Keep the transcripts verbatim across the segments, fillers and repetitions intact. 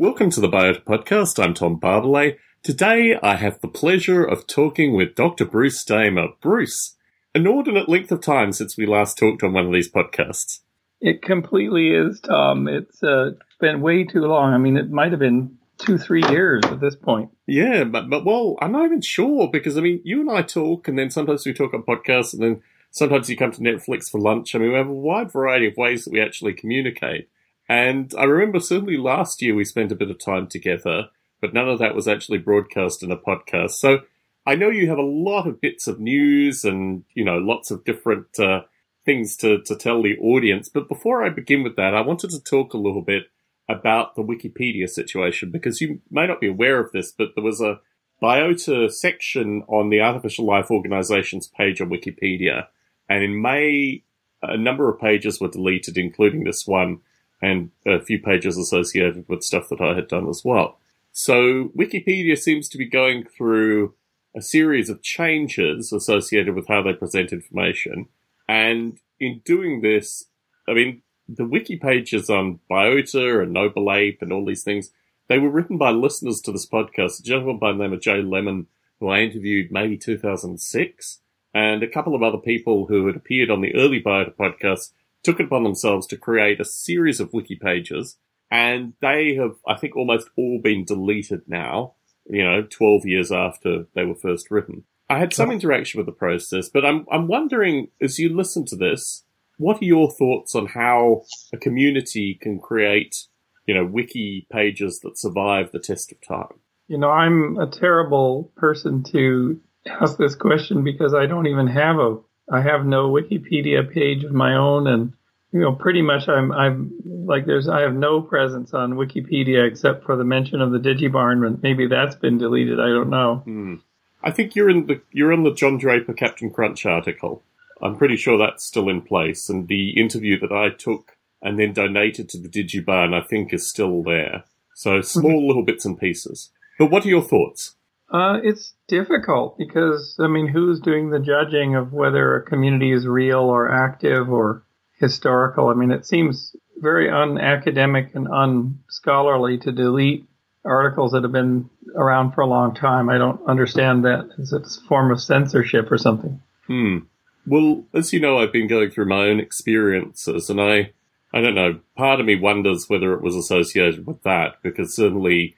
Welcome to the Biota Podcast. I'm Tom Barbele. Today, I have the pleasure of talking with Doctor Bruce Dahmer. Bruce, inordinate length of time since we last talked on one of these podcasts. It completely is, Tom. It's uh, been way too long. I mean, it might have been two, three years at this point. Yeah, but, but well, I'm not even sure because, I mean, you and I talk, and then sometimes we talk on podcasts, and then sometimes you come to Netflix for lunch. I mean, we have a wide variety of ways that we actually communicate. And I remember certainly last year we spent a bit of time together, but none of that was actually broadcast in a podcast. So I know you have a lot of bits of news and, you know, lots of different uh, things to, to tell the audience. But before I begin with that, I wanted to talk a little bit about the Wikipedia situation, because you may not be aware of this, but there was a Biota section on the Artificial Life Organization's page on Wikipedia. And in May, a number of pages were deleted, including this one, and a few pages associated with stuff that I had done as well. So Wikipedia seems to be going through a series of changes associated with how they present information. And in doing this, I mean, the wiki pages on Biota and Noble Ape and all these things, they were written by listeners to this podcast, a gentleman by the name of Jay Lemon, who I interviewed maybe two thousand six, and a couple of other people who had appeared on the early Biota podcast took it upon themselves to create a series of wiki pages, and they have, I think, almost all been deleted now, you know, twelve years after they were first written. I had some interaction with the process, but I'm I'm wondering, as you listen to this, what are your thoughts on how a community can create, you know, wiki pages that survive the test of time? You know, I'm a terrible person to ask this question because I don't even have a I have no Wikipedia page of my own, and you know, pretty much I'm I'm like there's I have no presence on Wikipedia except for the mention of the Digibarn, and maybe that's been deleted. I don't know. Mm. I think you're in the you're in the John Draper Captain Crunch article. I'm pretty sure that's still in place, and the interview that I took and then donated to the Digibarn, I think, is still there. So small little bits and pieces. But what are your thoughts? Uh, it's difficult because, I mean, who's doing the judging of whether a community is real or active or historical? I mean, it seems very unacademic and unscholarly to delete articles that have been around for a long time. I don't understand that as a form of censorship or something. Hmm. Well, as you know, I've been going through my own experiences, and I, I don't know, part of me wonders whether it was associated with that, because certainly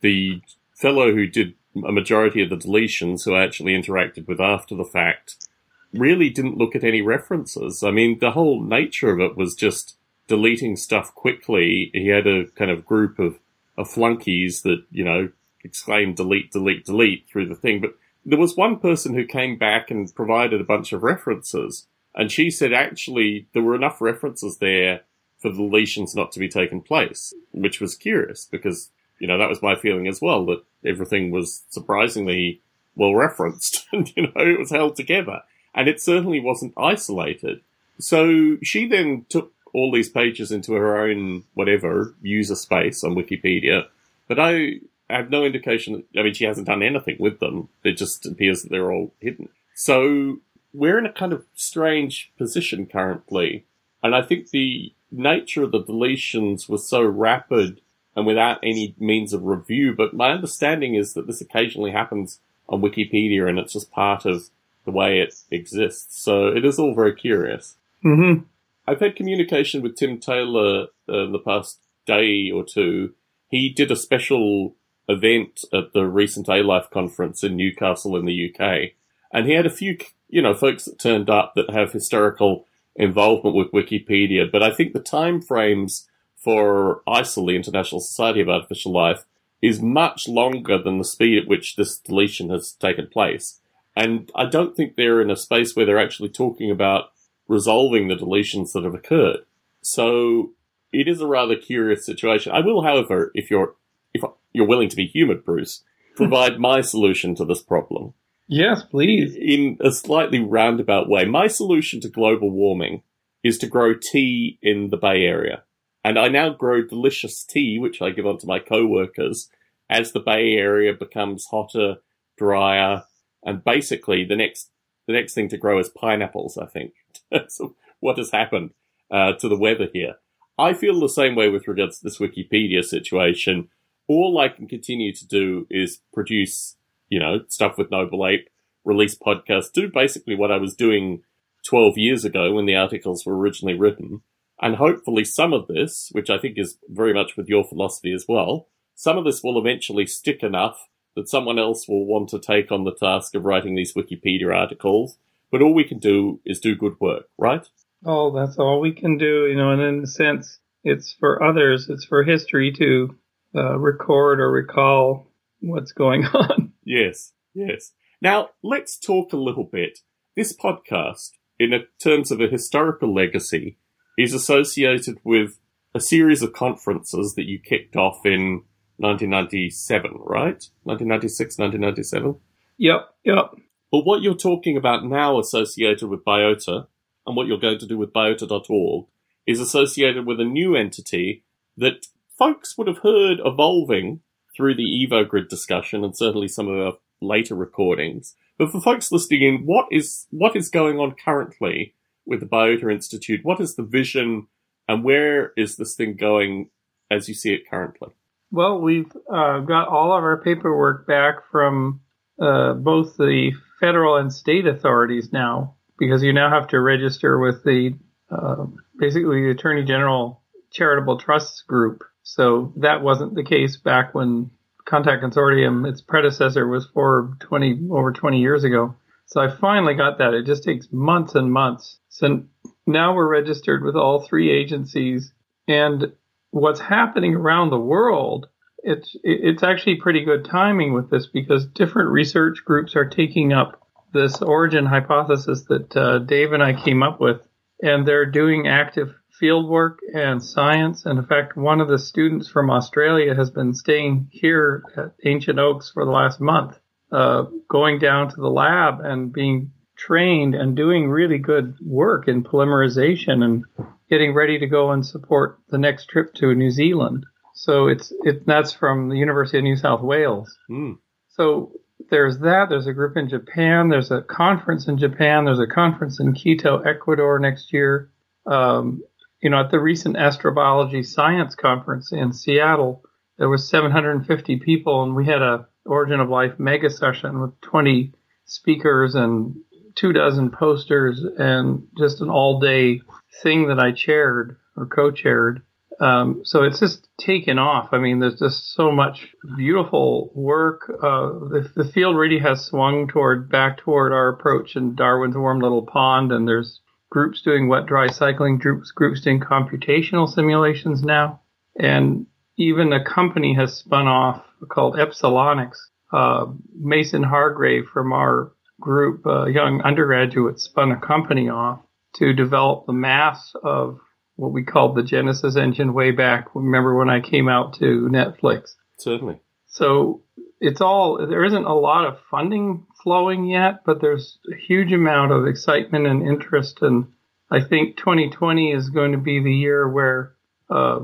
the fellow who did a majority of the deletions who I actually interacted with after the fact really didn't look at any references. I mean, the whole nature of it was just deleting stuff quickly. He had a kind of group of, of flunkies that, you know, exclaimed delete, delete, delete through the thing. But there was one person who came back and provided a bunch of references. And she said, actually, there were enough references there for the deletions not to be taken place, which was curious because, you know, that was my feeling as well, that everything was surprisingly well referenced and, you know, it was held together. And it certainly wasn't isolated. So she then took all these pages into her own, whatever, user space on Wikipedia. But I have no indication that, I mean, she hasn't done anything with them. It just appears that they're all hidden. So we're in a kind of strange position currently. And I think the nature of the deletions was so rapid and without any means of review. But my understanding is that this occasionally happens on Wikipedia, and it's just part of the way it exists. So it is all very curious. Mm-hmm. I've had communication with Tim Taylor uh, the past day or two. He did a special event at the recent A Life conference in Newcastle in the U K. And he had a few, you know, folks that turned up that have historical involvement with Wikipedia. But I think the timeframes for I S I L, the International Society of Artificial Life, is much longer than the speed at which this deletion has taken place. And I don't think they're in a space where they're actually talking about resolving the deletions that have occurred. So it is a rather curious situation. I will, however, if you're if you're willing to be humoured, Bruce, provide my solution to this problem. Yes, please. In a slightly roundabout way. My solution to global warming is to grow tea in the Bay Area. And I now grow delicious tea, which I give on to my co-workers, as the Bay Area becomes hotter, drier, and basically the next the next thing to grow is pineapples, I think. That's what has happened uh, to the weather here. I feel the same way with regards to this Wikipedia situation. all I can continue to do is produce, you know, stuff with Noble Ape, release podcasts, do basically what I was doing twelve years ago when the articles were originally written. And hopefully some of this, which I think is very much with your philosophy as well, some of this will eventually stick enough that someone else will want to take on the task of writing these Wikipedia articles. But all we can do is do good work, right? Oh, that's all we can do, you know, and in a sense, it's for others, it's for history to uh, record or recall what's going on. Yes, yes. Now, let's talk a little bit. This podcast, in terms of a historical legacy, is associated with a series of conferences that you kicked off in nineteen ninety-seven, right? nineteen ninety-six, nineteen ninety-seven? Yep, yep. But what you're talking about now associated with Biota, and what you're going to do with biota dot org, is associated with a new entity that folks would have heard evolving through the EvoGrid discussion and certainly some of our later recordings. But for folks listening in, what is what is going on currently with the Biota Institute? What is the vision, and where is this thing going as you see it currently? Well, we've uh, got all of our paperwork back from uh, both the federal and state authorities now, because you now have to register with the uh, basically the Attorney General Charitable Trusts Group. So that wasn't the case back when Contact Consortium, its predecessor, was for twenty over twenty years ago. So I finally got that. It just takes months and months. So now we're registered with all three agencies, and what's happening around the world, it's it's actually pretty good timing with this, because different research groups are taking up this origin hypothesis that uh, Dave and I came up with, and they're doing active field work and science. And in fact, one of the students from Australia has been staying here at Ancient Oaks for the last month, uh, going down to the lab and being trained and doing really good work in polymerization and getting ready to go and support the next trip to New Zealand. So it's it, that's from the University of New South Wales. Mm. So there's that. There's a group in Japan. There's a conference in Japan. There's a conference in Quito, Ecuador next year. Um, you know, at the recent Astrobiology Science Conference in Seattle, there was seven hundred fifty people, and we had a Origin of Life mega session with twenty speakers and two dozen posters and just an all-day thing that I chaired or co-chaired. Um, so it's just taken off. I mean, there's just so much beautiful work. Uh, the, the field really has swung toward back toward our approach in Darwin's Warm Little Pond, and there's groups doing wet-dry cycling, groups, groups doing computational simulations now, and even a company has spun off called Epsilonics. Uh, Mason Hargrave from our group, a uh, young undergraduate, spun a company off to develop the mass of what we called the Genesis engine way back. Remember when I came out to Netflix? Certainly. So it's all, there isn't a lot of funding flowing yet, but there's a huge amount of excitement and interest. And I think twenty twenty is going to be the year where uh,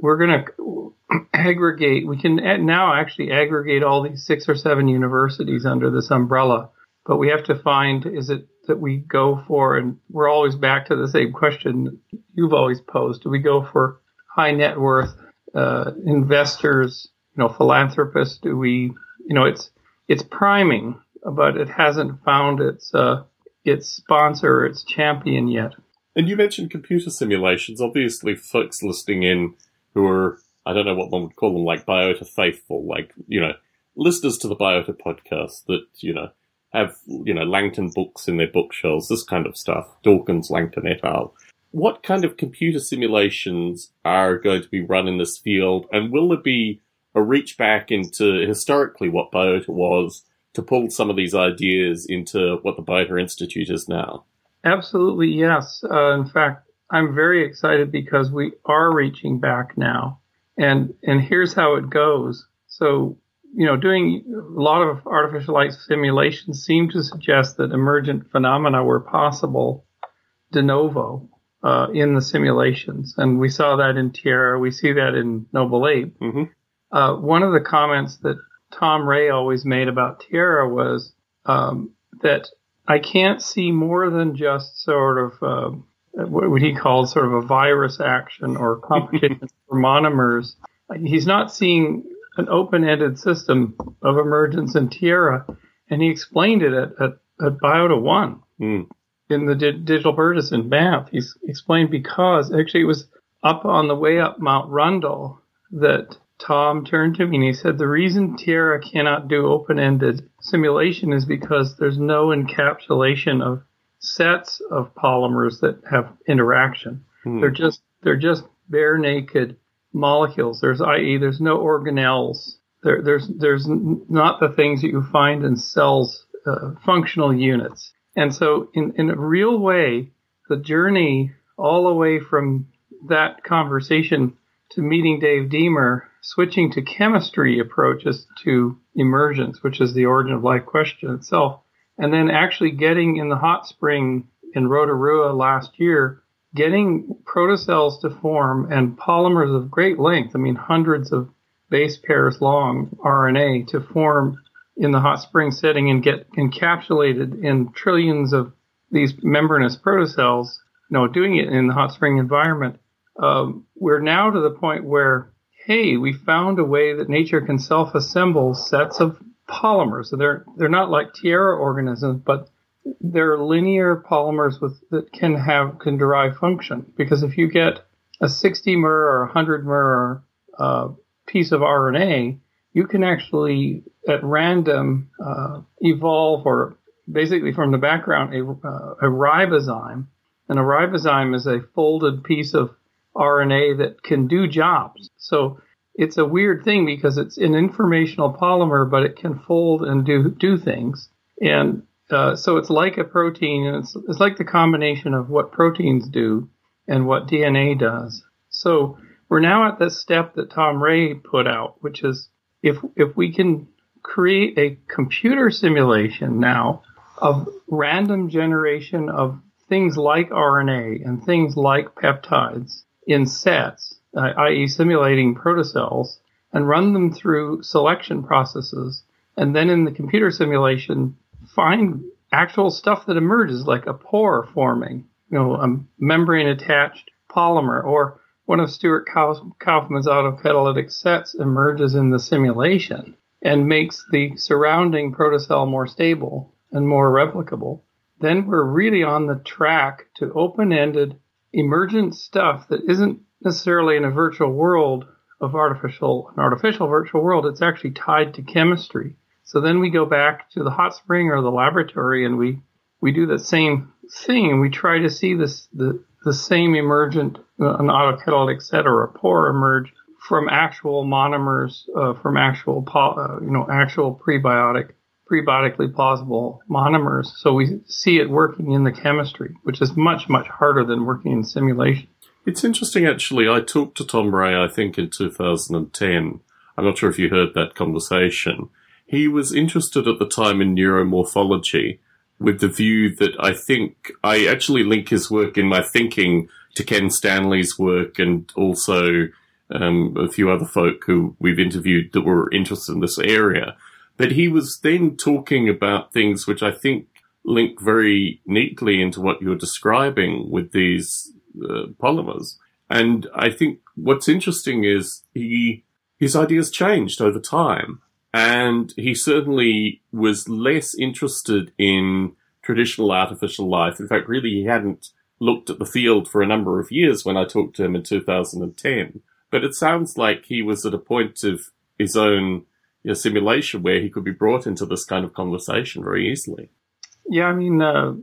we're going to aggregate. We can now actually aggregate all these six or seven universities under this umbrella. But we have to find, is it that we go for, and we're always back to the same question you've always posed, do we go for high net worth uh, investors, you know, philanthropists? Do we, you know, it's it's priming, but it hasn't found its uh, its sponsor, its champion yet. And you mentioned computer simulations. Obviously, folks listening in who are, I don't know what one would call them, like Biota faithful, like, you know, listeners to the Biota podcast that, you know, have, you know, Langton books in their bookshelves, this kind of stuff, Dawkins, Langton et al. What kind of computer simulations are going to be run in this field? And will there be a reach back into historically what Biota was to pull some of these ideas into what the Biota Institute is now? Absolutely, yes. Uh, in fact, I'm very excited because we are reaching back now. And, and here's how it goes. So, you know, doing a lot of artificial light simulations seemed to suggest that emergent phenomena were possible de novo uh, in the simulations. And we saw that in Tierra. We see that in Noble Ape. Mm-hmm. Uh, one of the comments that Tom Ray always made about Tierra was um, that I can't see more than just sort of uh, what he called sort of a virus action or competition for monomers. He's not seeing an open-ended system of emergence in Tierra, and he explained it at, at, at Biota One mm. in the di- digital Burgess in Banff. He explained because actually it was up on the way up Mount Rundle that Tom turned to me and he said, the reason Tierra cannot do open-ended simulation is because there's no encapsulation of sets of polymers that have interaction. Mm. They're just they're just bare naked molecules. There's that is there's no organelles. There there's there's not the things that you find in cells, uh, functional units. And so in in a real way, the journey all the way from that conversation to meeting Dave Diemer, switching to chemistry approaches to emergence, which is the origin of life question itself, and then actually getting in the hot spring in Rotorua last year, getting protocells to form and polymers of great length, I mean hundreds of base pairs long R N A to form in the hot spring setting and get encapsulated in trillions of these membranous protocells, you know, doing it in the hot spring environment. Um, we're now to the point where, hey, we found a way that nature can self-assemble sets of polymers. So they're they're not like Tierra organisms, but they're linear polymers with that can have can derive function. Because if you get a sixty mer or one hundred mer uh, piece of R N A, you can actually at random uh, evolve, or basically from the background, a, uh, a ribozyme. And a ribozyme is a folded piece of R N A that can do jobs. So it's a weird thing because it's an informational polymer, but it can fold and do do things. And uh, so it's like a protein, and it's it's like the combination of what proteins do and what D N A does. So we're now at this step that Tom Ray put out, which is if if we can create a computer simulation now of random generation of things like R N A and things like peptides in sets, uh, that is simulating protocells, and run them through selection processes, and then in the computer simulation, find actual stuff that emerges, like a pore forming, you know, a membrane-attached polymer, or one of Stuart Kaufman's autocatalytic sets emerges in the simulation and makes the surrounding protocell more stable and more replicable. Then we're really on the track to open-ended emergent stuff that isn't necessarily in a virtual world of artificial, an artificial virtual world. It's actually tied to chemistry. So then we go back to the hot spring or the laboratory and we, we do the same thing. And we try to see this, the, the same emergent, an autocatalytic set or a pore emerge from actual monomers, uh, from actual, uh, you know, actual prebiotic prebiotically plausible monomers. So we see it working in the chemistry, which is much, much harder than working in simulation. It's interesting, actually. I talked to Tom Ray, I think, in two thousand ten. I'm not sure if you heard that conversation. He was interested at the time in neuromorphology with the view that I think I actually link his work in my thinking to Ken Stanley's work and also um, a few other folk who we've interviewed that were interested in this area. But he was then talking about things which I think link very neatly into what you're describing with these uh, polymers. And I think what's interesting is he his ideas changed over time. And he certainly was less interested in traditional artificial life. In fact, really, he hadn't looked at the field for a number of years when I talked to him in two thousand ten. But it sounds like he was at a point of his own a simulation where he could be brought into this kind of conversation very easily. Yeah, I mean, uh,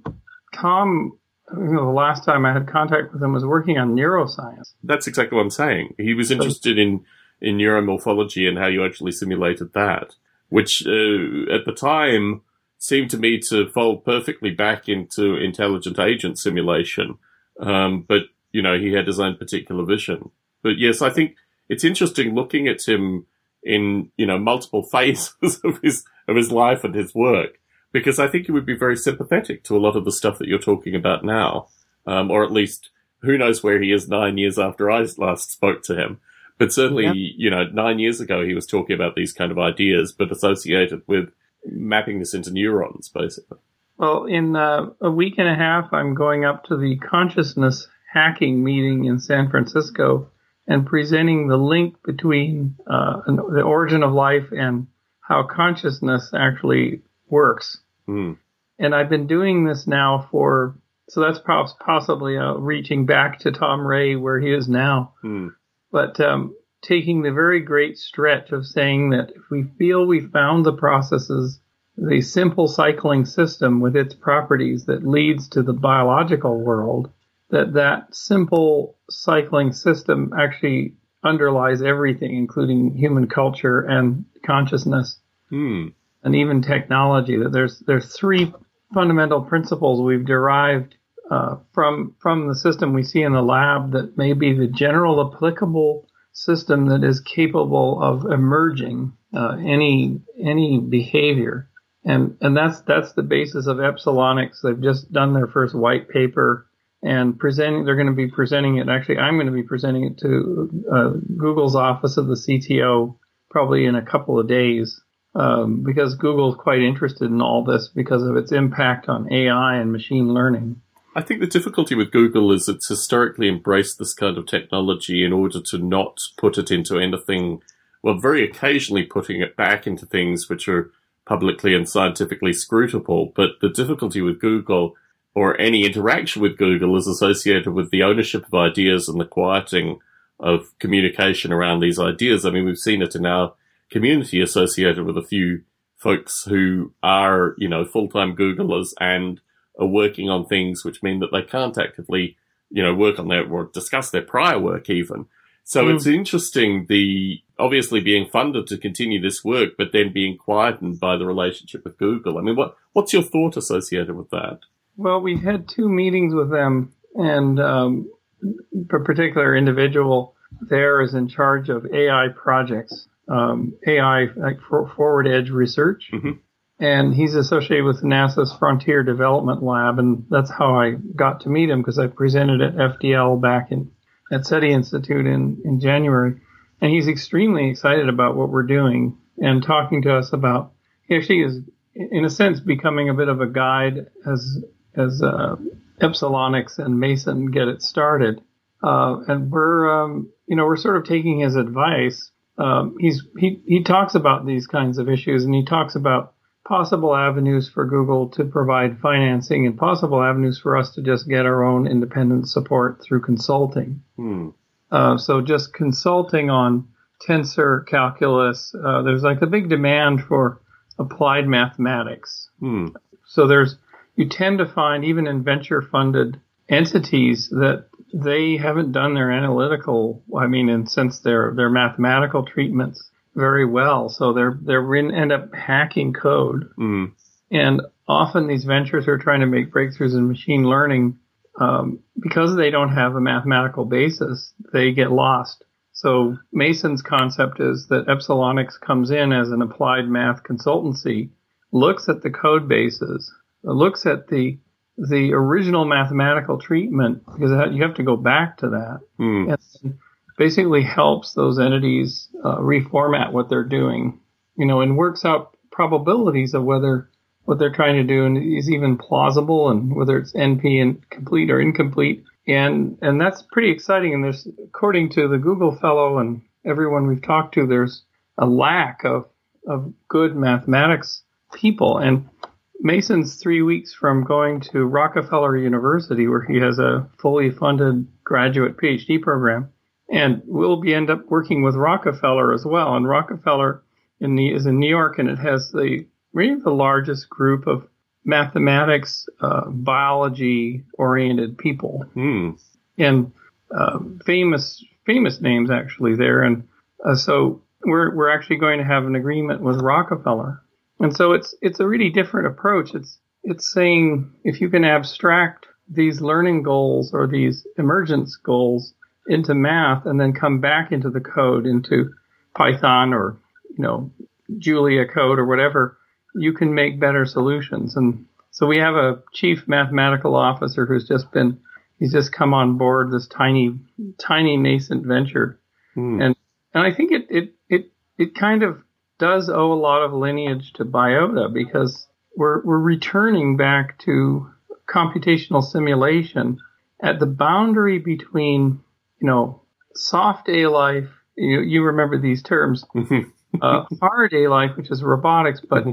Tom, you know, the last time I had contact with him was working on neuroscience. That's exactly what I'm saying. He was interested in, in neuromorphology and how you actually simulated that, which uh, at the time seemed to me to fold perfectly back into intelligent agent simulation. Um, but, you know, he had his own particular vision. But yes, I think it's interesting looking at him in, you know, multiple phases of his of his life and his work, because I think he would be very sympathetic to a lot of the stuff that you're talking about now, um, or at least who knows where he is nine years after I last spoke to him. But certainly, yeah. You know, nine years ago he was talking about these kind of ideas, but associated with mapping this into neurons, basically. Well, in uh, a week and a half, I'm going up to the consciousness hacking meeting in San Francisco and presenting the link between uh, the origin of life and how consciousness actually works. Mm. And I've been doing this now for, so that's possibly uh, reaching back to Tom Ray where he is now. Mm. But um, taking the very great stretch of saying that if we feel we found the processes, the simple cycling system with its properties that leads to the biological world, that that simple cycling system actually underlies everything, including human culture and consciousness, mm. and even technology. That there's there's three fundamental principles we've derived uh, from from the system we see in the lab that may be the general applicable system that is capable of emerging uh, any any behavior. And and that's that's the basis of Epsilonics. They've just done their first white paper and presenting. They're going to be presenting it. Actually, I'm going to be presenting it to uh, Google's office of the C T O probably in a couple of days um, because Google's quite interested in all this because of its impact on A I and machine learning. I think the difficulty with Google is it's historically embraced this kind of technology in order to not put it into anything. Well, very occasionally putting it back into things which are publicly and scientifically scrutable, but the difficulty with Google or any interaction with Google is associated with the ownership of ideas and the quieting of communication around these ideas. I mean, we've seen it in our community associated with a few folks who are, you know, full-time Googlers and are working on things which mean that they can't actively, you know, work on their or discuss their prior work even. So mm. it's interesting, the obviously being funded to continue this work, but then being quietened by the relationship with Google. I mean, what what's your thought associated with that? Well, we had two meetings with them, and um, a particular individual there is in charge of A I projects, um, A I like for, forward edge research, mm-hmm. and he's associated with NASA's Frontier Development Lab, and that's how I got to meet him because I presented at F D L back in at SETI Institute in, in January. And he's extremely excited about what we're doing and talking to us about. He actually is, in a sense, becoming a bit of a guide as as uh, Epsilonics and Mason get it started. Uh, and we're, um, you know, we're sort of taking his advice. Um, he's he he talks about these kinds of issues, and he talks about possible avenues for Google to provide financing and possible avenues for us to just get our own independent support through consulting. Hmm. Uh, so just consulting on tensor calculus, uh, there's like a big demand for applied mathematics. Hmm. So there's, you tend to find even in venture funded entities that they haven't done their analytical, I mean, and since their, their mathematical treatments very well. So they're, they're in, end up hacking code. Hmm. And often these ventures are trying to make breakthroughs in machine learning. Um, because they don't have a mathematical basis, they get lost. So Mason's concept is that Epsilonics comes in as an applied math consultancy, looks at the code bases, looks at the the original mathematical treatment, because you have to go back to that, mm. and basically helps those entities uh, reformat what they're doing, you know, and works out probabilities of whether what they're trying to do and is even plausible, and whether it's N P and complete or incomplete. And and that's pretty exciting. And there's, according to the Google fellow and everyone we've talked to, there's a lack of of good mathematics people. And Mason's three weeks from going to Rockefeller University, where he has a fully funded graduate P H D program, and we'll be end up working with Rockefeller as well. And Rockefeller in the, is in New York, and it has the really the largest group of mathematics, uh, biology-oriented people. Mm. And uh, famous famous names, actually, there. And uh, so we're we're actually going to have an agreement with Rockefeller. And so it's it's a really different approach. It's it's saying if you can abstract these learning goals or these emergence goals into math and then come back into the code, into Python or, you know, Julia code or whatever, you can make better solutions. And so we have a chief mathematical officer who's just been, he's just come on board this tiny, tiny nascent venture. Mm. And and I think it, it, it, it kind of does owe a lot of lineage to Biota because we're, we're returning back to computational simulation at the boundary between, you know, soft A life. You, you remember these terms. uh, hard A life, which is robotics, but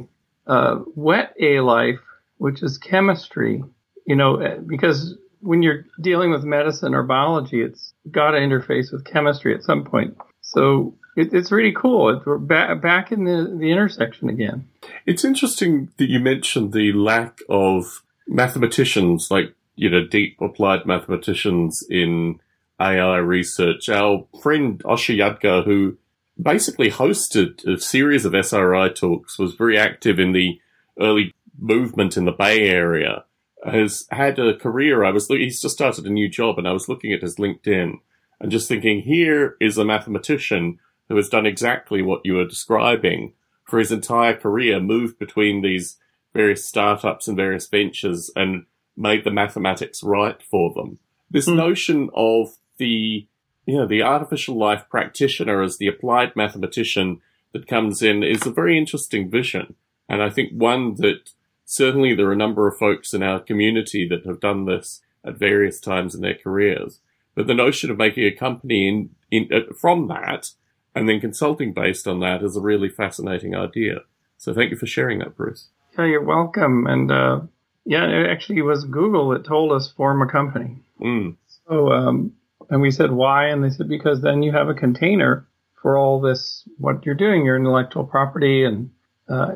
uh, wet A life, which is chemistry. You know, because when you're dealing with medicine or biology, it's got to interface with chemistry at some point. So it, it's really cool. It, we're ba- back in the, the intersection again. It's interesting that you mentioned the lack of mathematicians, like, you know, deep applied mathematicians in A I research. Our friend Osher Yadgar, who basically hosted a series of S R I talks, was very active in the early movement in the Bay Area, has had a career. I was he's just started a new job, and I was looking at his LinkedIn and just thinking, here is a mathematician who has done exactly what you were describing for his entire career, moved between these various startups and various ventures and made the mathematics right for them. This mm. notion of the, you know, the artificial life practitioner as the applied mathematician that comes in is a very interesting vision. And I think one that certainly there are a number of folks in our community that have done this at various times in their careers. But the notion of making a company in, in uh, from that and then consulting based on that is a really fascinating idea. So thank you for sharing that, Bruce. Yeah, you're welcome. And uh, yeah, it actually was Google that told us form a company. Mm. So um, and we said, why? And they said, because then you have a container for all this, what you're doing, your intellectual property, and Uh,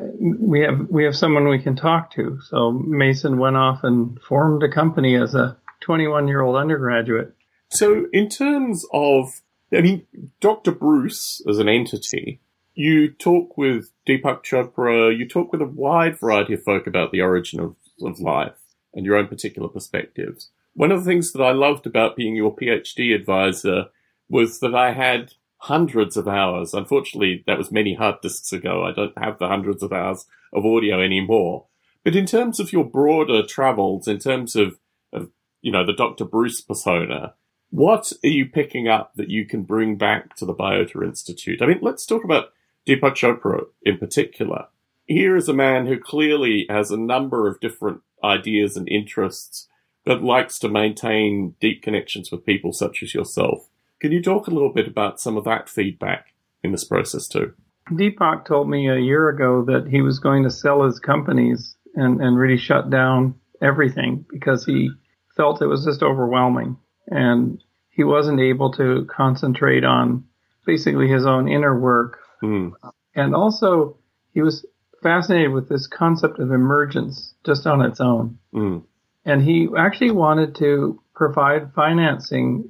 we have we have someone we can talk to. So Mason went off and formed a company as a twenty-one-year-old undergraduate. So in terms of, I mean, Doctor Bruce as an entity, you talk with Deepak Chopra, you talk with a wide variety of folk about the origin of, of life and your own particular perspectives. One of the things that I loved about being your PhD advisor was that I had hundreds of hours. Unfortunately, that was many hard disks ago. I don't have the hundreds of hours of audio anymore. But in terms of your broader travels, in terms of, of you know, the Doctor Bruce persona, what are you picking up that you can bring back to the Biota Institute? I mean, let's talk about Deepak Chopra in particular. Here is a man who clearly has a number of different ideas and interests, but likes to maintain deep connections with people such as yourself. Can you talk a little bit about some of that feedback in this process too? Deepak told me a year ago that he was going to sell his companies and, and really shut down everything because he felt it was just overwhelming. And he wasn't able to concentrate on basically his own inner work. Mm. And also he was fascinated with this concept of emergence just on its own. Mm. And he actually wanted to provide financing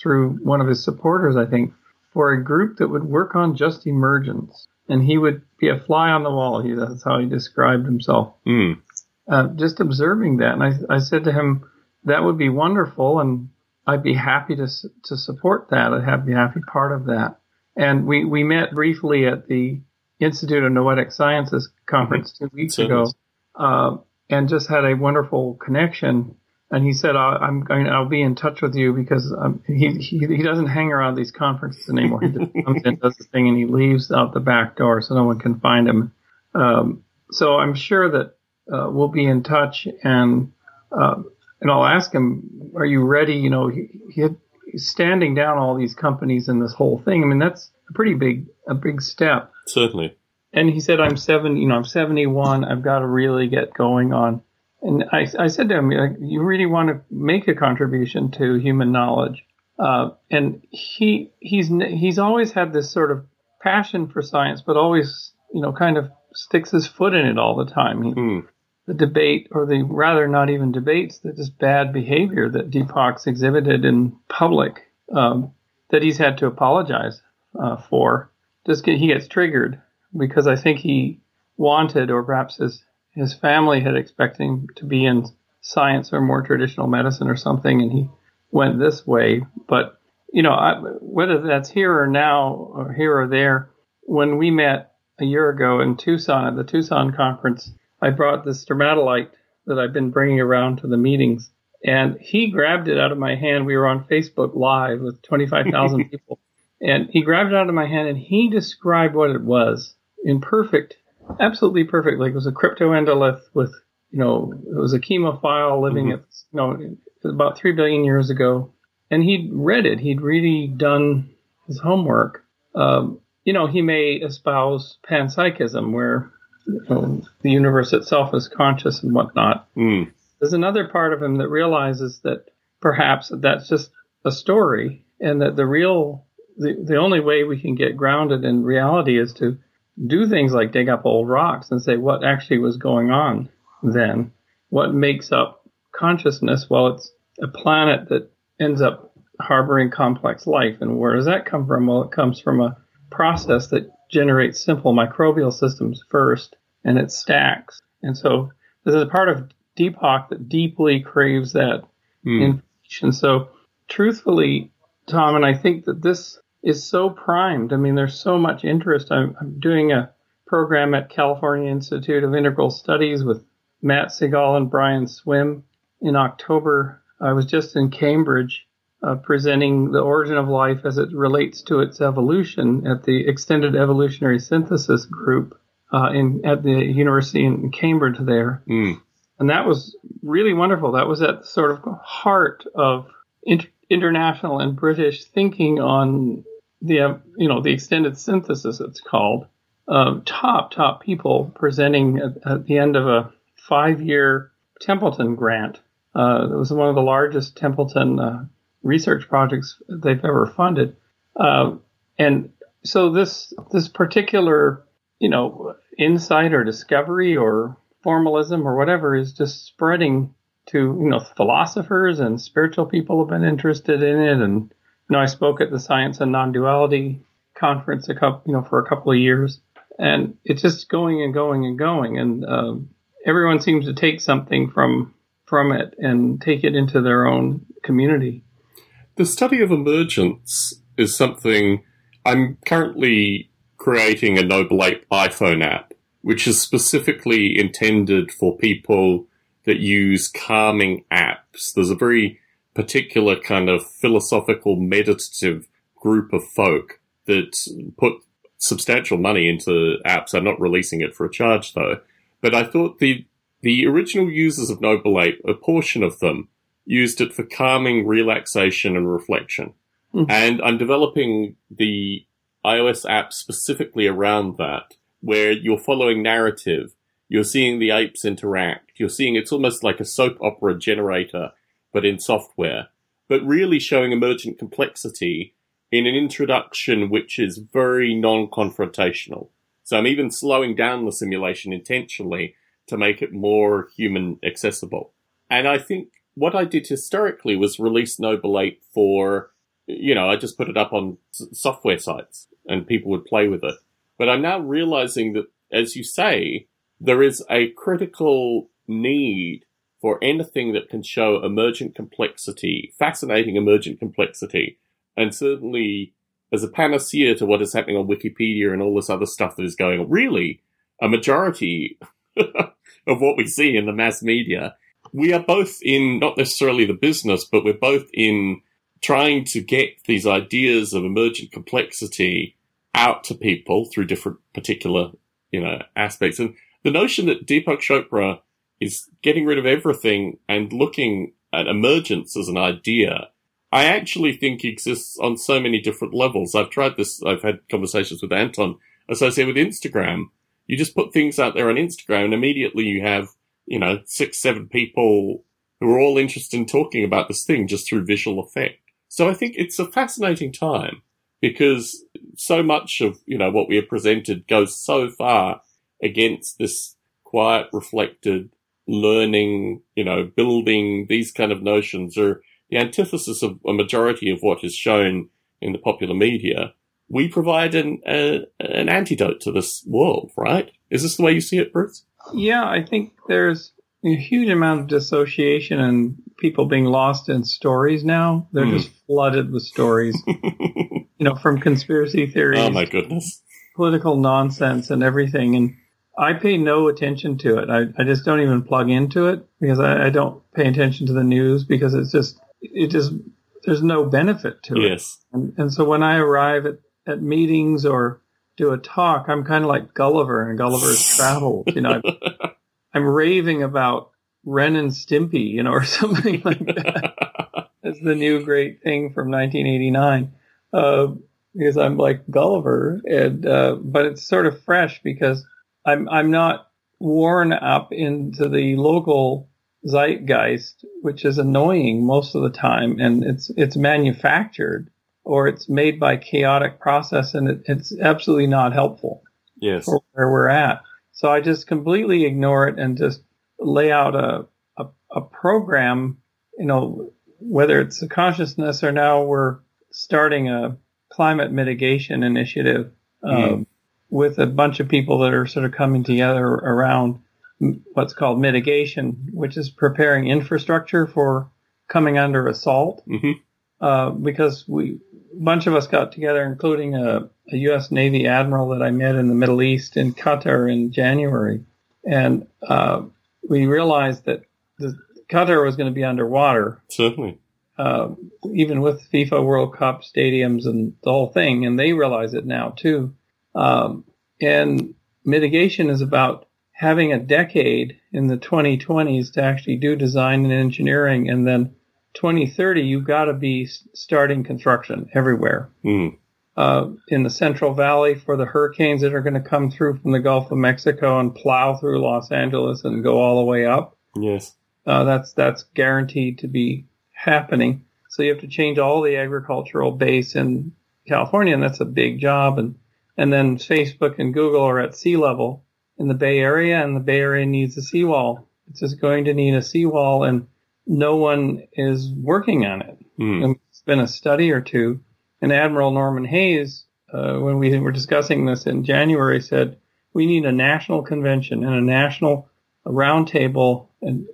through one of his supporters, I think, for a group that would work on just emergence. And he would be a fly on the wall. He, that's how he described himself. Mm. Uh, just observing that. And I, I said to him, that would be wonderful. And I'd be happy to to support that. I'd be happy part of that. And we, we met briefly at the Institute of Noetic Sciences conference mm-hmm. two weeks Sounds. ago uh, and just had a wonderful connection. And he said, I'll, I'm going, I'll be in touch with you because um, he, he he doesn't hang around these conferences anymore. He just comes in, does his thing, and he leaves out the back door so no one can find him. Um, so I'm sure that uh, we'll be in touch, and uh, and I'll ask him, are you ready? You know, he, he had, he's standing down all these companies and this whole thing. I mean, that's a pretty big a big step. Certainly. And he said, I'm seven, you know, I'm seventy-one. I've got to really get going on. And I, I said to him, you really want to make a contribution to human knowledge. Uh, and he he's he's always had this sort of passion for science, but always, you know, kind of sticks his foot in it all the time. He, mm. The debate, or the rather not even debates, the just bad behavior that Deepak's exhibited in public um, that he's had to apologize uh, for. Just get, he gets triggered because I think he wanted, or perhaps his... His family had expected him to be in science or more traditional medicine or something, and he went this way. But, you know, I, whether that's here or now or here or there, when we met a year ago in Tucson at the Tucson conference, I brought this stromatolite that I've been bringing around to the meetings, and he grabbed it out of my hand. We were on Facebook Live with twenty-five thousand people, and he grabbed it out of my hand, and he described what it was in perfect Absolutely perfect. Like, it was a cryptoendolith with, you know, it was a chemophile living mm-hmm. at, you know, about three billion years ago. And he'd read it. He'd really done his homework. Um, you know, he may espouse panpsychism, where you know, the universe itself is conscious and whatnot. Mm. There's another part of him that realizes that perhaps that's just a story, and that the real, the, the only way we can get grounded in reality is to do things like dig up old rocks and say what actually was going on then. What makes up consciousness? Well, it's a planet that ends up harboring complex life. And where does that come from? Well, it comes from a process that generates simple microbial systems first, and it stacks. And so this is a part of Deepak that deeply craves that mm. information. So truthfully, Tom, and I think that this is so primed. I mean, there's so much interest. I'm, I'm doing a program at California Institute of Integral Studies with Matt Segal and Brian Swim in October. I was just in Cambridge uh, presenting the origin of life as it relates to its evolution at the Extended Evolutionary Synthesis group uh, in at the University in Cambridge there. Mm. And that was really wonderful. That was at the sort of heart of inter- international and British thinking on the, you know, the extended synthesis, it's called. Uh, top, top people presenting at, at the end of a five-year Templeton grant. Uh, it was one of the largest Templeton uh, research projects they've ever funded. Uh, and so this this particular, you know, insight or discovery or formalism or whatever is just spreading to, you know, philosophers, and spiritual people have been interested in it. And, you know, I spoke at the Science and Non-Duality Conference a couple, you know, for a couple of years, and it's just going and going and going. And uh, everyone seems to take something from from it and take it into their own community. The study of emergence is something I'm currently creating a Noble Ape iPhone app, which is specifically intended for people that use calming apps. There's a very particular kind of philosophical, meditative group of folk that put substantial money into apps. I'm not releasing it for a charge, though. But I thought the the original users of Noble Ape, a portion of them, used it for calming, relaxation, and reflection. Mm-hmm. And I'm developing the iOS app specifically around that, where you're following narrative. You're seeing the apes interact. You're seeing it's almost like a soap opera generator, but in software, but really showing emergent complexity in an introduction which is very non-confrontational. So I'm even slowing down the simulation intentionally to make it more human accessible. And I think what I did historically was release Noble Ape for, you know, I just put it up on software sites and people would play with it. But I'm now realizing that, as you say, there is a critical need for anything that can show emergent complexity, fascinating emergent complexity, and certainly as a panacea to what is happening on Wikipedia and all this other stuff that is going on. Really, a majority of what we see in the mass media, we are both in not necessarily the business, but we're both in trying to get these ideas of emergent complexity out to people through different particular, you know, aspects. And the notion that Deepak Chopra is getting rid of everything and looking at emergence as an idea, I actually think exists on so many different levels. I've tried this. I've had conversations with Anton associated with Instagram. You just put things out there on Instagram and immediately you have, you know, six, seven people who are all interested in talking about this thing just through visual effect. So I think it's a fascinating time because so much of, you know, what we have presented goes so far against this quiet, reflected, learning, you know, building. These kind of notions are the antithesis of a majority of what is shown in the popular media. We provide an uh, an antidote to this world, right? Is this the way you see it, Bruce? Yeah, I think there's a huge amount of dissociation and people being lost in stories now. They're mm. just flooded with stories, you know, from conspiracy theories. Oh, my goodness. Political nonsense and everything, and I pay no attention to it. I, I just don't even plug into it because I, I don't pay attention to the news because it's just it just there's no benefit to it. Yes. And, and so when I arrive at, at meetings or do a talk, I'm kind of like Gulliver in Gulliver's Travels. You know, I'm, I'm raving about Ren and Stimpy, you know, or something like that. It's the new great thing from nineteen eighty-nine, uh, because I'm like Gulliver, and uh, but it's sort of fresh because I'm I'm not worn up into the local zeitgeist, which is annoying most of the time, and it's it's manufactured or it's made by chaotic process, and it, it's absolutely not helpful. Yes, for where we're at. So I just completely ignore it and just lay out a, a a program, you know, whether it's a consciousness or now we're starting a climate mitigation initiative um, mm. with a bunch of people that are sort of coming together around what's called mitigation, which is preparing infrastructure for coming under assault. Mm-hmm. Uh, because we a bunch of us got together, including a a U S Navy admiral that I met in the Middle East in Qatar in January. And uh, we realized that the, Qatar was going to be underwater. Certainly. Uh, even with FIFA World Cup stadiums and the whole thing. And they realize it now, too. Um, and mitigation is about having a decade in the twenty twenties to actually do design and engineering. And then twenty thirty, you've got to be starting construction everywhere. Mm. Uh, in the Central Valley for the hurricanes that are going to come through from the Gulf of Mexico and plow through Los Angeles and go all the way up. Yes. Uh, that's, that's guaranteed to be happening. So you have to change all the agricultural base in California, and that's a big job. And, and then Facebook and Google are at sea level in the Bay Area, and the Bay Area needs a seawall. It's just going to need a seawall, and no one is working on it. Mm. And it's been a study or two. And Admiral Norman Hayes, uh, when we were discussing this in January, said, we need a national convention and a national roundtable and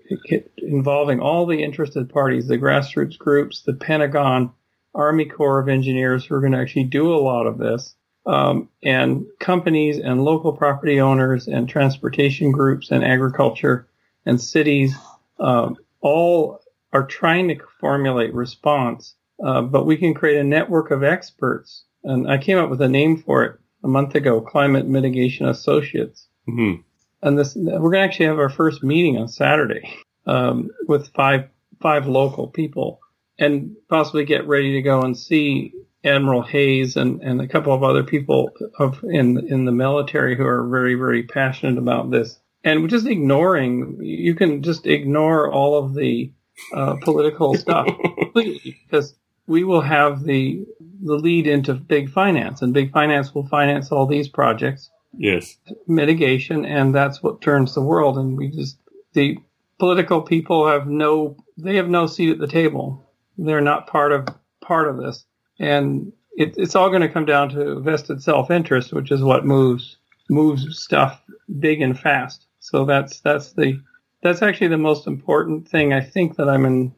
involving all the interested parties, the grassroots groups, the Pentagon, Army Corps of Engineers, who are going to actually do a lot of this, um, and companies and local property owners and transportation groups and agriculture and cities, um, all are trying to formulate response. Uh, but we can create a network of experts. And I came up with a name for it a month ago, Climate Mitigation Associates. Mm-hmm. And this, we're going to actually have our first meeting on Saturday, um, with five, five local people, and possibly get ready to go and see Admiral Hayes and, and a couple of other people of, in, in the military who are very, very passionate about this. And we're just ignoring, you can just ignore all of the, uh, political stuff completely, because we will have the the lead into big finance, and big finance will finance all these projects. Yes. Mitigation, and that's what turns the world. And we just, the political people have no, they have no seat at the table. They're not part of, part of this. And it, it's all going to come down to vested self-interest, which is what moves, moves stuff big and fast. So that's, that's the, that's actually the most important thing. I think that I'm in,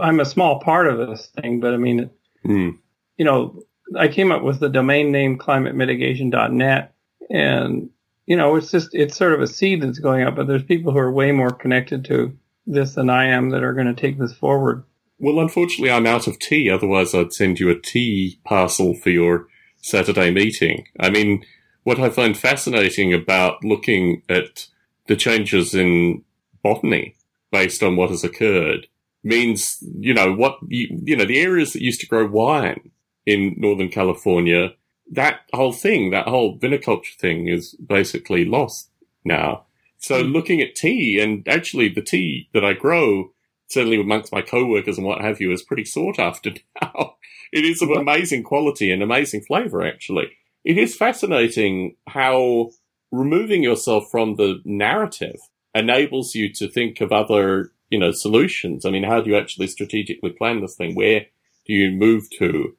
I'm a small part of this thing, but I mean, mm. you know, I came up with the domain name climate mitigation dot net, and, you know, it's just, it's sort of a seed that's going up, but there's people who are way more connected to this than I am that are going to take this forward. Well, unfortunately, I'm out of tea. Otherwise, I'd send you a tea parcel for your Saturday meeting. I mean, what I find fascinating about looking at the changes in botany based on what has occurred means, you know, what, you, you know, the areas that used to grow wine in Northern California, that whole thing, that whole viniculture thing is basically lost now. So mm. looking at tea, and actually the tea that I grow, certainly amongst my co-workers and what have you, is pretty sought after now. It is of amazing quality and amazing flavor, actually. It is fascinating how removing yourself from the narrative enables you to think of other, you know, solutions. I mean, how do you actually strategically plan this thing? Where do you move to?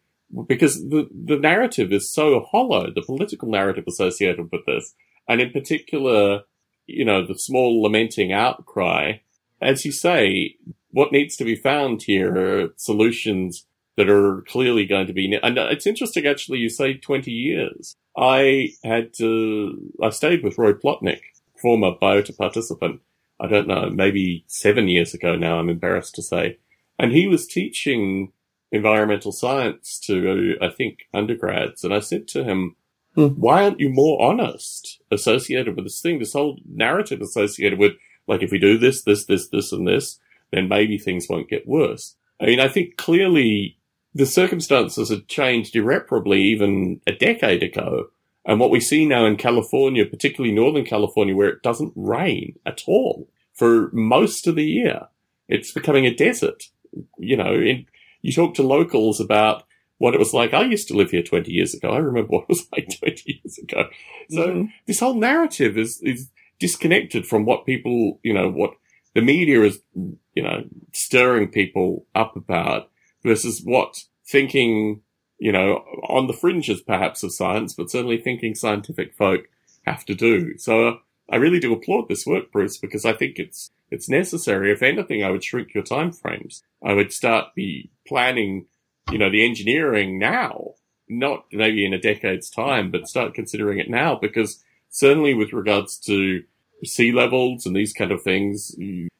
Because the, the narrative is so hollow, the political narrative associated with this. And in particular, you know, the small lamenting outcry, as you say, what needs to be found here are solutions that are clearly going to be... Ne- and it's interesting, actually, you say twenty years. I had to... I stayed with Roy Plotnick, former Biota participant, I don't know, maybe seven years ago now, I'm embarrassed to say. And he was teaching environmental science to, I think, undergrads. And I said to him, hmm. why aren't you more honest associated with this thing? This whole narrative associated with, like, if we do this, this, this, this, and this, then maybe things won't get worse. I mean, I think clearly the circumstances had changed irreparably even a decade ago. And what we see now in California, particularly Northern California, where it doesn't rain at all for most of the year, it's becoming a desert. You know, in, you talk to locals about what it was like. I used to live here twenty years ago. I remember what it was like twenty years ago. So mm-hmm. This whole narrative is, is disconnected from what people, you know, what the media is, you know, stirring people up about versus what thinking, you know, on the fringes perhaps of science, but certainly thinking scientific folk have to do. So uh, I really do applaud this work, Bruce, because I think it's, it's necessary. If anything, I would shrink your timeframes. I would start be planning, you know, the engineering now, not maybe in a decade's time, but start considering it now, because certainly with regards to sea levels and these kind of things,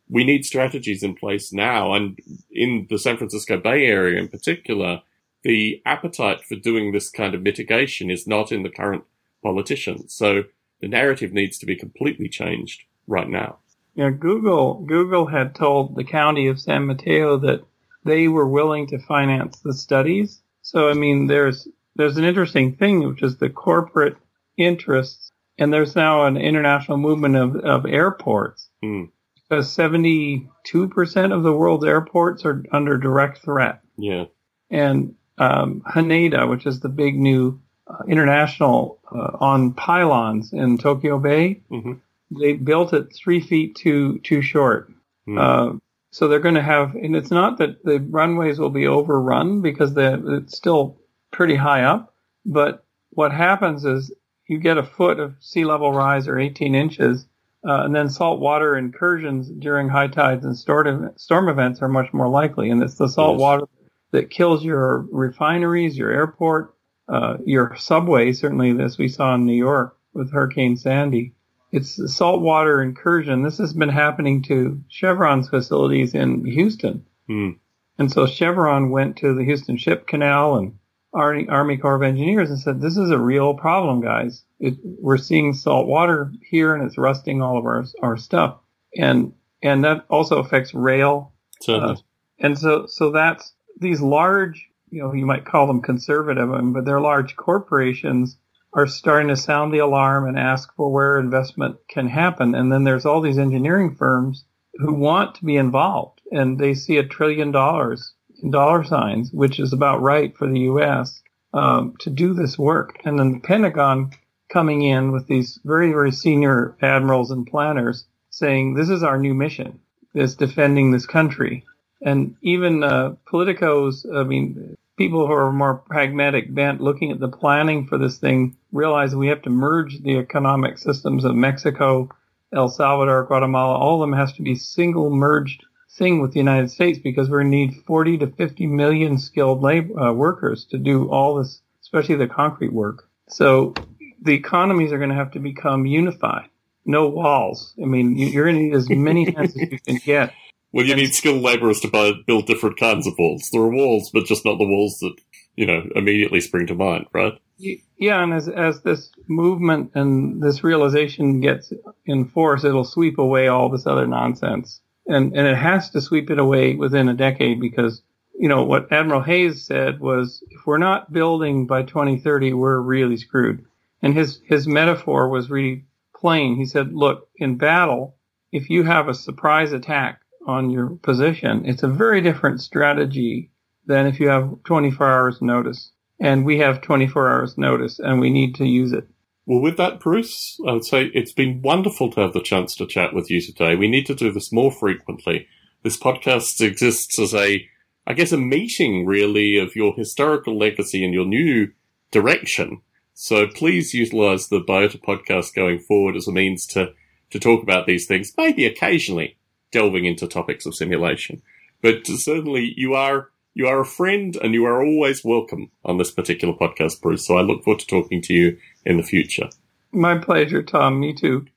we need strategies in place now. And in the San Francisco Bay Area in particular, the appetite for doing this kind of mitigation is not in the current politicians. So the narrative needs to be completely changed right now. Yeah, Google Google had told the county of San Mateo that they were willing to finance the studies. So, I mean, there's there's an interesting thing, which is the corporate interests. And there's now an international movement of, of airports. Mm. Because seventy-two percent of the world's airports are under direct threat. Yeah. And um, Haneda, which is the big new uh, international uh, on pylons in Tokyo Bay, mm-hmm. They built it three feet too too short. Mm. Uh, so they're going to have, and it's not that the runways will be overrun because it's still pretty high up. But what happens is you get a foot of sea level rise or eighteen inches, uh, and then saltwater incursions during high tides and storm events are much more likely. And it's the salt yes. water that kills your refineries, your airport, uh, your subway. Certainly, this we saw in New York with Hurricane Sandy. It's the saltwater incursion. This has been happening to Chevron's facilities in Houston. Mm. And so Chevron went to the Houston Ship Canal and Army, Army Corps of Engineers and said, this is a real problem, guys. It, we're seeing salt water here, and it's rusting all of our, our stuff. And and that also affects rail. Uh, and so so that's these large, you know, you might call them conservative, but they're large corporations are starting to sound the alarm and ask for where investment can happen. And then there's all these engineering firms who want to be involved, and they see a trillion dollars in dollar signs, which is about right for the U S um, to do this work. And then the Pentagon coming in with these very, very senior admirals and planners saying, this is our new mission, is defending this country. And even uh, politicos, I mean, people who are more pragmatic bent looking at the planning for this thing realize we have to merge the economic systems of Mexico, El Salvador, Guatemala. All of them has to be single merged thing with the United States because we're going to need forty to fifty million skilled labor, uh, workers to do all this, especially the concrete work. So the economies are going to have to become unified. No walls. I mean, you're going to need as many hands as you can get. Well, you need skilled laborers to build different kinds of walls. There are walls, but just not the walls that, you know, immediately spring to mind, right? Yeah, and as as this movement and this realization gets in force, it'll sweep away all this other nonsense. And and it has to sweep it away within a decade because, you know, what Admiral Hayes said was, if we're not building by twenty thirty, we're really screwed. And his, his metaphor was really plain. He said, look, in battle, if you have a surprise attack on your position, it's a very different strategy than if you have twenty-four hours notice. And we have twenty-four hours notice, and we need to use it. Well, with that, Bruce, I would say it's been wonderful to have the chance to chat with you today. We need to do this more frequently. This podcast exists as a, I guess, a meeting, really, of your historical legacy and your new direction. So please utilize the Biota podcast going forward as a means to, to talk about these things, maybe occasionally delving into topics of simulation. But certainly you are you are a friend and you are always welcome on this particular podcast, Bruce. So I look forward to talking to you in the future. My pleasure, Tom. Me too.